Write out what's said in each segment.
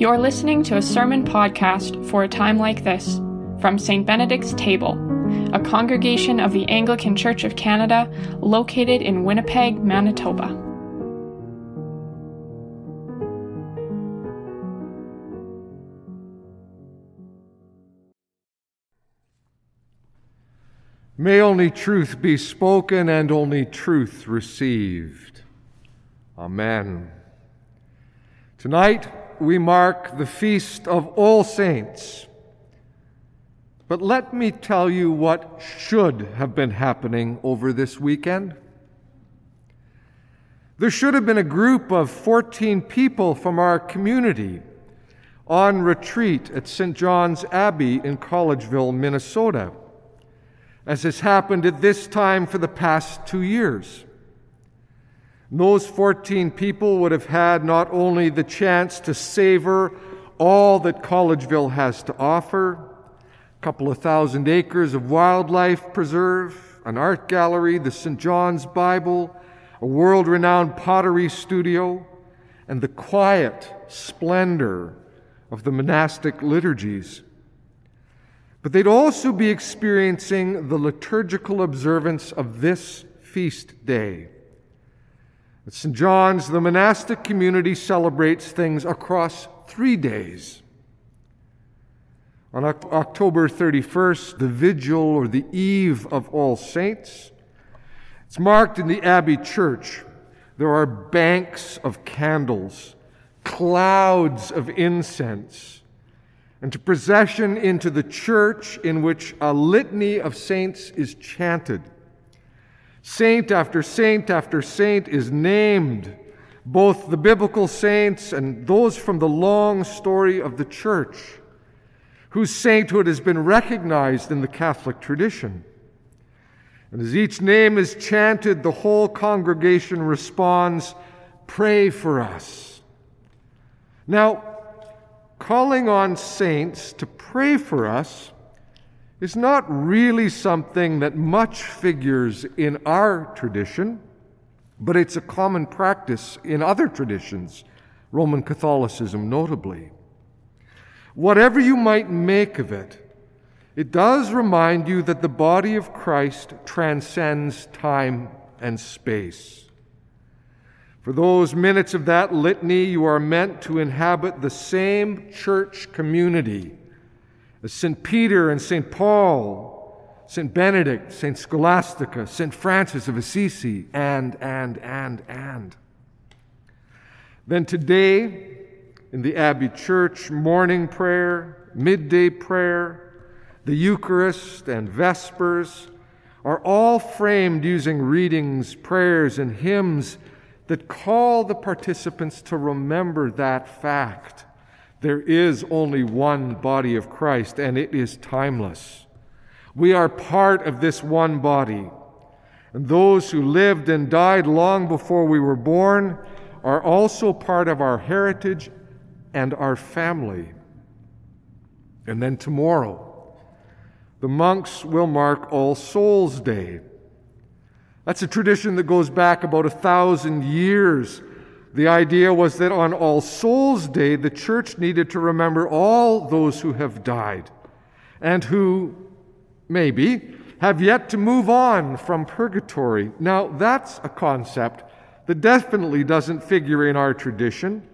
You're listening to a sermon podcast for a time like this from St. Benedict's Table, a congregation of the Anglican Church of Canada located in Winnipeg, Manitoba. May only truth be spoken and only truth received. Amen. Tonight, we mark the Feast of All Saints. But let me tell you what should have been happening over this weekend. There should have been a group of 14 people from our community on retreat at St. John's Abbey in Collegeville, Minnesota, as has happened at this time for the past 2 years. Those 14 people would have had not only the chance to savor all that Collegeville has to offer, a couple of thousand acres of wildlife preserve, an art gallery, the St. John's Bible, a world-renowned pottery studio, and the quiet splendor of the monastic liturgies. But they'd also be experiencing the liturgical observance of this feast day. At St. John's, the monastic community celebrates things across 3 days. On October 31st, the vigil or the Eve of All Saints, it's marked in the Abbey Church. There are banks of candles, clouds of incense, and to procession into the church in which a litany of saints is chanted. Saint after saint after saint is named, both the biblical saints and those from the long story of the church, whose sainthood has been recognized in the Catholic tradition. And as each name is chanted, the whole congregation responds, "Pray for us." Now, calling on saints to pray for us is not really something that much figures in our tradition, but it's a common practice in other traditions, Roman Catholicism notably. Whatever you might make of it, it does remind you that the body of Christ transcends time and space. For those minutes of that litany, you are meant to inhabit the same church community as St. Peter and St. Paul, St. Benedict, St. Scholastica, St. Francis of Assisi, and. Then today, in the Abbey Church, morning prayer, midday prayer, the Eucharist, and Vespers are all framed using readings, prayers, and hymns that call the participants to remember that fact. There is only one body of Christ, and it is timeless. We are part of this one body, and those who lived and died long before we were born are also part of our heritage and our family. And then tomorrow, the monks will mark All Souls' Day. That's a tradition that goes back about 1,000 years. The idea was that on All Souls' Day, the church needed to remember all those who have died and who, maybe, have yet to move on from purgatory. Now, that's a concept that definitely doesn't figure in our tradition.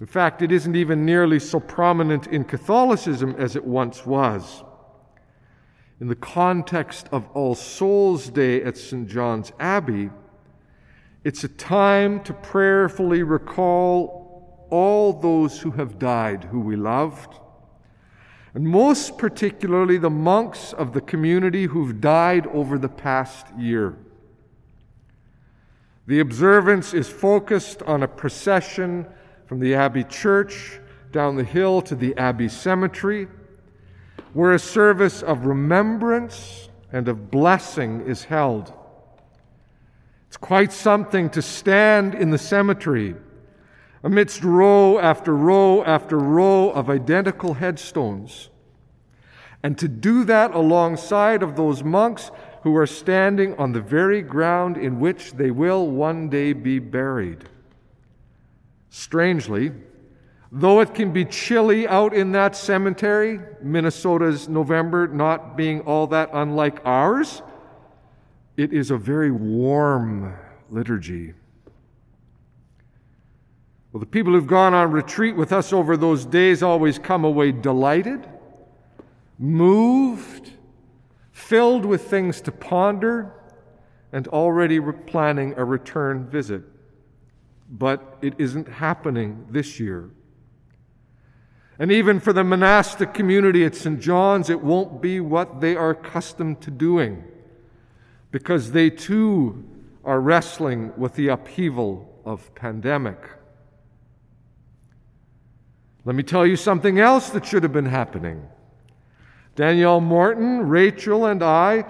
In fact, it isn't even nearly so prominent in Catholicism as it once was. In the context of All Souls' Day at St. John's Abbey, it's a time to prayerfully recall all those who have died, who we loved, and most particularly the monks of the community who've died over the past year. The observance is focused on a procession from the Abbey Church down the hill to the Abbey Cemetery, where a service of remembrance and of blessing is held. It's quite something to stand in the cemetery amidst row after row after row of identical headstones, and to do that alongside of those monks who are standing on the very ground in which they will one day be buried. Strangely, Though it can be chilly out in that cemetery, Minnesota's November not being all that unlike ours, it is a very warm liturgy. Well, the people who've gone on retreat with us over those days always come away delighted, moved, filled with things to ponder, and already planning a return visit. But it isn't happening this year. And even for the monastic community at St. John's, it won't be what they are accustomed to doing, because they too are wrestling with the upheaval of pandemic. Let me tell you something else that should have been happening. Danielle Morton, Rachel, and I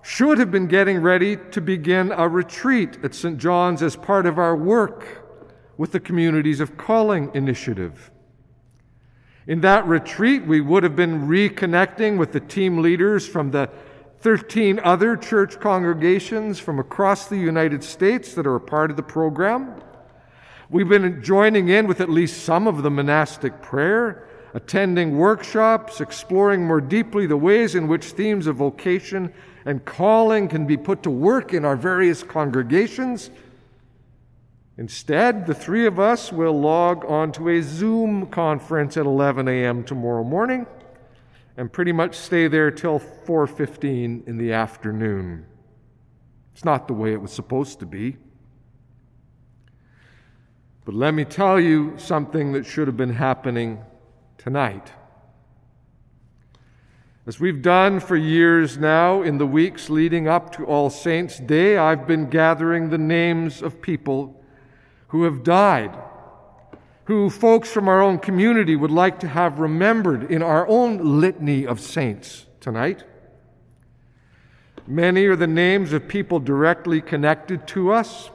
should have been getting ready to begin a retreat at St. John's as part of our work with the Communities of Calling initiative. In that retreat, we would have been reconnecting with the team leaders from the 13 other church congregations from across the United States that are a part of the program. We've been joining in with at least some of the monastic prayer, attending workshops, exploring more deeply the ways in which themes of vocation and calling can be put to work in our various congregations. Instead, the three of us will log on to a Zoom conference at 11 a.m. tomorrow morning and pretty much stay there till 4:15 in the afternoon. It's not the way it was supposed to be. But let me tell you something that should have been happening tonight. As we've done for years now, in the weeks leading up to All Saints' Day, I've been gathering the names of people who have died, who folks from our own community would like to have remembered in our own litany of saints tonight. Many are the names of people directly connected to us,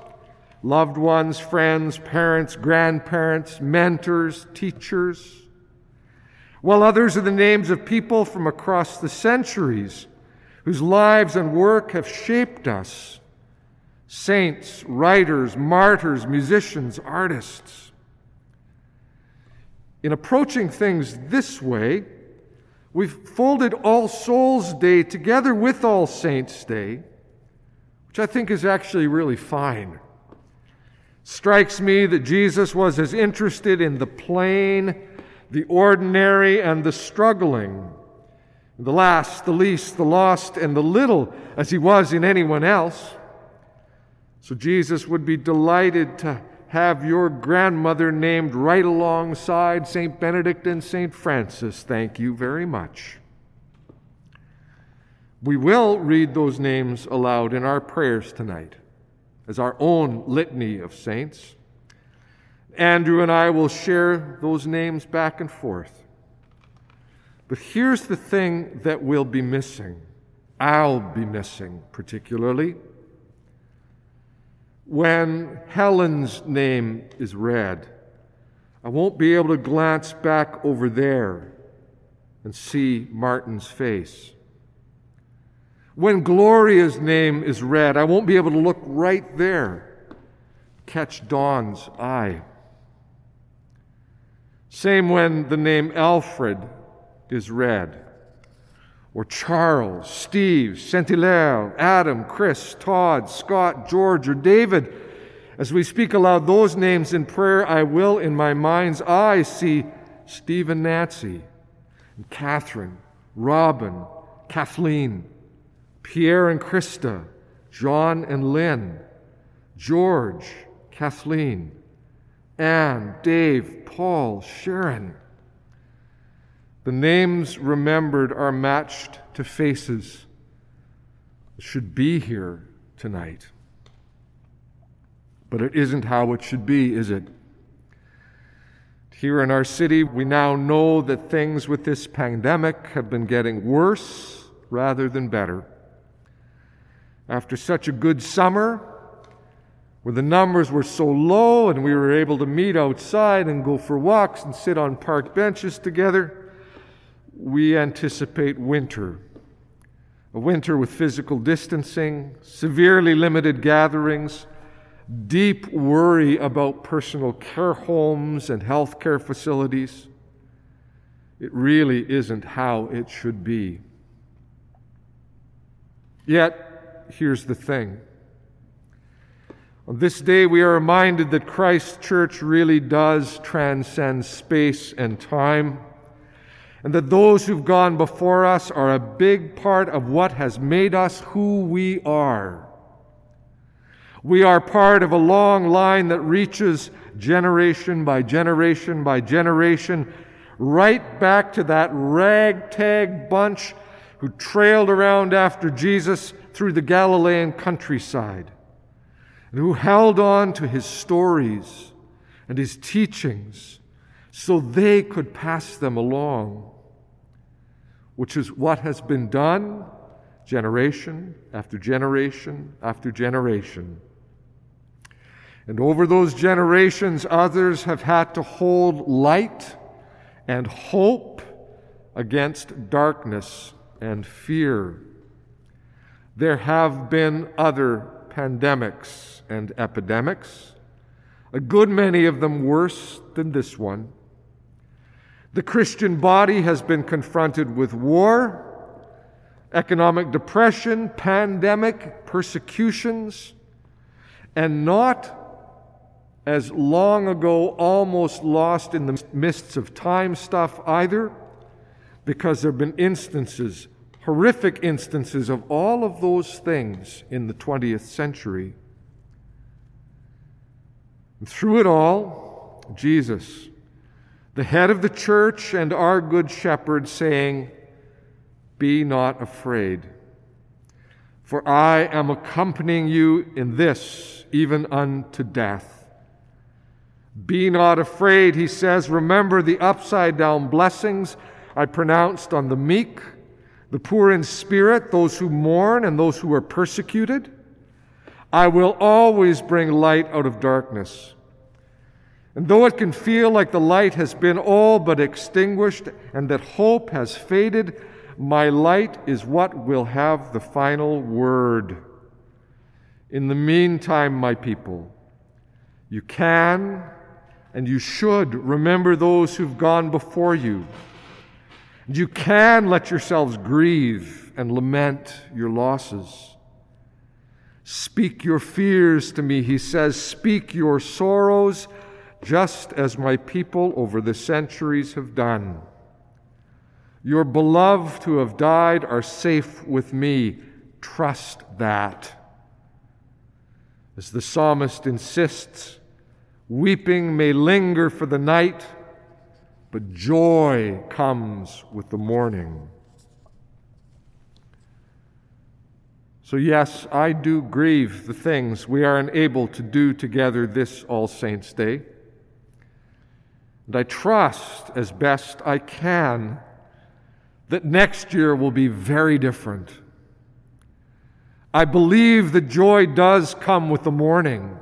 loved ones, friends, parents, grandparents, mentors, teachers, while others are the names of people from across the centuries whose lives and work have shaped us. Saints, writers, martyrs, musicians, artists. In approaching things this way, we've folded All Souls Day together with All Saints Day, which I think is actually really fine. Strikes me that Jesus was as interested in the plain, the ordinary, and the struggling, the last, the least, the lost, and the little, as he was in anyone else. So Jesus would be delighted to have your grandmother named right alongside St. Benedict and St. Francis. Thank you very much. We will read those names aloud in our prayers tonight as our own litany of saints. Andrew and I will share those names back and forth. But here's the thing that we'll be missing. I'll be missing particularly. When Helen's name is read, I won't be able to glance back over there and see Martin's face. When Gloria's name is read, I won't be able to look right there, catch Dawn's eye. Same when the name Alfred is read, or Charles, Steve, Saint-Hilaire, Adam, Chris, Todd, Scott, George, or David. As we speak aloud those names in prayer, I will, in my mind's eye, see Steve and Nancy, and Catherine, Robin, Kathleen, Pierre and Krista, John and Lynn, George, Kathleen, Anne, Dave, Paul, Sharon. The names remembered are matched to faces that should be here tonight. But it isn't how it should be, is it? Here in our city, we now know that things with this pandemic have been getting worse rather than better. After such a good summer, where the numbers were so low and we were able to meet outside and go for walks and sit on park benches together, we anticipate winter, a winter with physical distancing, severely limited gatherings, deep worry about personal care homes and health care facilities. It really isn't how it should be. Yet, here's the thing. On this day, we are reminded that Christ's church really does transcend space and time, and that those who've gone before us are a big part of what has made us who we are. We are part of a long line that reaches generation by generation by generation, right back to that ragtag bunch who trailed around after Jesus through the Galilean countryside, and who held on to his stories and his teachings so they could pass them along, which is what has been done generation after generation after generation. And over those generations, others have had to hold light and hope against darkness and fear. There have been other pandemics and epidemics, a good many of them worse than this one. The Christian body has been confronted with war, economic depression, pandemic, persecutions, and not as long ago almost lost in the mists of time stuff either, because there have been instances, horrific instances of all of those things in the 20th century. And through it all, Jesus, the head of the church and our good shepherd, saying, "Be not afraid, for I am accompanying you in this, even unto death." Be not afraid, he says. Remember the upside-down blessings I pronounced on the meek, the poor in spirit, those who mourn, and those who are persecuted. I will always bring light out of darkness. And though it can feel like the light has been all but extinguished and that hope has faded, my light is what will have the final word. In the meantime, my people, you can and you should remember those who've gone before you. You can let yourselves grieve and lament your losses. Speak your fears to me, he says. Speak your sorrows, just as my people over the centuries have done. Your beloved who have died are safe with me. Trust that. As the psalmist insists, weeping may linger for the night, but joy comes with the morning. So yes, I do grieve the things we are unable to do together this All Saints' Day. And I trust as best I can that next year will be very different. I believe that joy does come with the morning.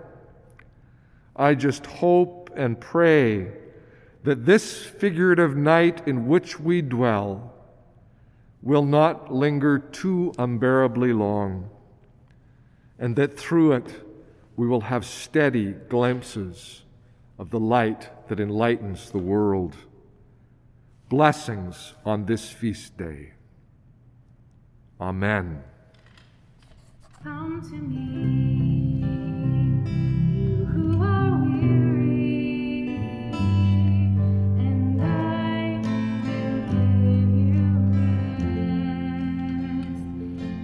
I just hope and pray that this figurative night in which we dwell will not linger too unbearably long, and that through it we will have steady glimpses of the light that enlightens the world. Blessings on this feast day. Amen. Come to me, you who are weary, and I will give you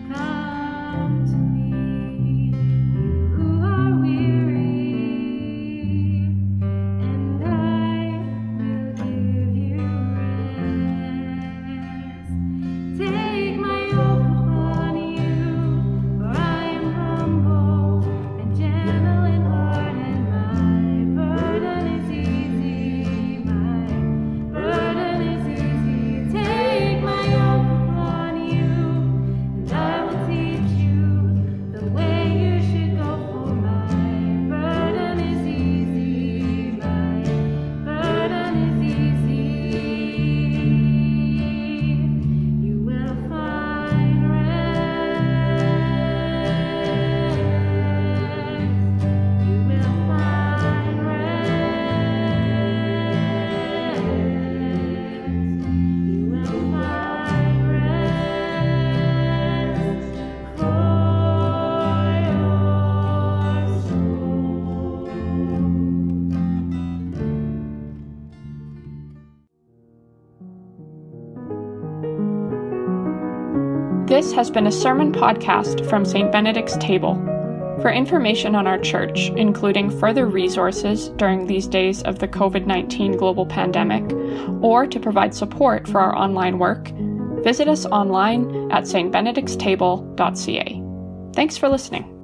rest. Come to me, you who are weary, and I will give you rest. Take my yoke upon you. Humble. This has been a sermon podcast from St. Benedict's Table. For information on our church, including further resources during these days of the COVID-19 global pandemic, or to provide support for our online work, visit us online at stbenedictstable.ca. Thanks for listening.